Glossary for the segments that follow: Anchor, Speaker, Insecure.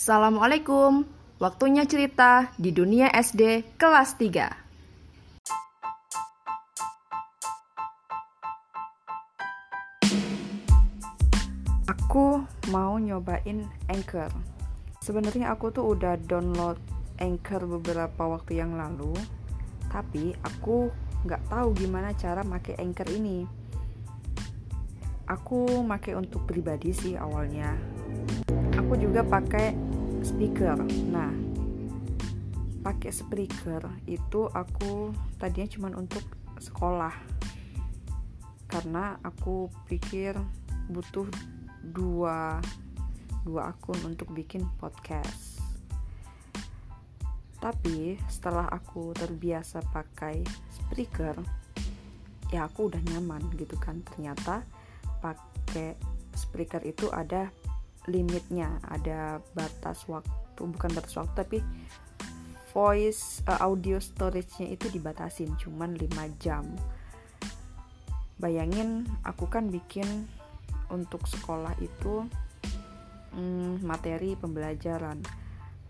Assalamualaikum, waktunya cerita di dunia SD kelas 3. Aku mau nyobain Anchor. Sebenarnya aku tuh udah download Anchor beberapa waktu yang lalu, tapi aku nggak tahu gimana cara pakai Anchor ini. Aku pakai untuk pribadi sih awalnya. Aku juga pakai Speaker. Nah, pakai Speaker itu aku tadinya cuma untuk sekolah, karena aku pikir butuh dua akun untuk bikin podcast. Tapi setelah aku terbiasa pakai Speaker, ya aku udah nyaman gitu kan. Ternyata pakai Speaker itu ada limitnya, ada batas waktu, bukan batas waktu tapi voice audio storage-nya itu dibatasin cuman 5 jam. Bayangin, aku kan bikin untuk sekolah itu materi pembelajaran.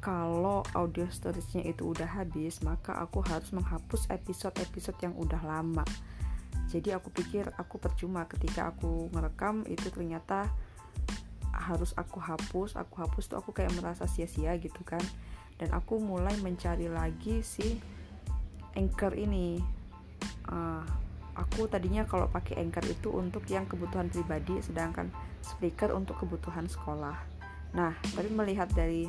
Kalau audio storage-nya itu udah habis, maka aku harus menghapus episode-episode yang udah lama. Jadi aku pikir aku percuma ketika aku ngerekam itu, ternyata harus aku hapus tuh aku kayak merasa sia-sia gitu kan. Dan aku mulai mencari lagi si Anchor ini. Aku tadinya kalau pakai Anchor itu untuk yang kebutuhan pribadi, sedangkan Speaker untuk kebutuhan sekolah. Nah, tapi melihat dari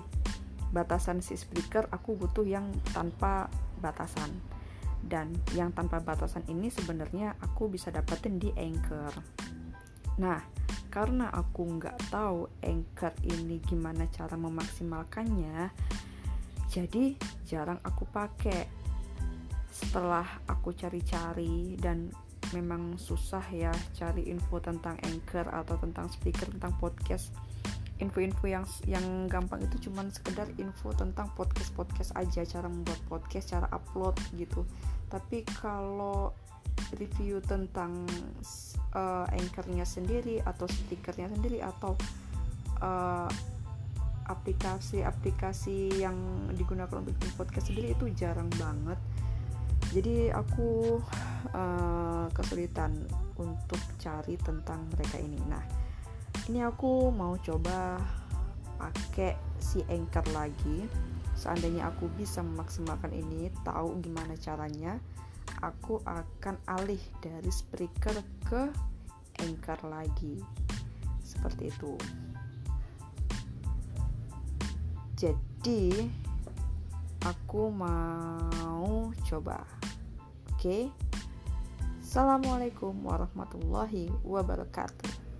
batasan si Speaker, aku butuh yang tanpa batasan. Dan yang tanpa batasan ini sebenarnya aku bisa dapetin di Anchor. Nah, karena aku nggak tahu Anchor ini gimana cara memaksimalkannya, jadi jarang aku pakai. Setelah aku cari-cari, dan memang susah ya cari info tentang Anchor atau tentang Speaker, tentang podcast. Info-info yang gampang itu cuman sekedar info tentang podcast aja, cara membuat podcast, cara upload gitu. Tapi kalau review tentang Anchor-nya sendiri atau Speaker-nya sendiri atau aplikasi-aplikasi yang digunakan untuk podcast sendiri itu jarang banget. Jadi aku kesulitan untuk cari tentang mereka ini. Nah, ini aku mau coba pakai si Anchor lagi. Seandainya aku bisa memaksimalkan ini, tahu gimana caranya, aku akan alih dari Spreaker ke Anchor lagi. Seperti itu. Jadi aku mau coba. Oke. Assalamualaikum warahmatullahi wabarakatuh.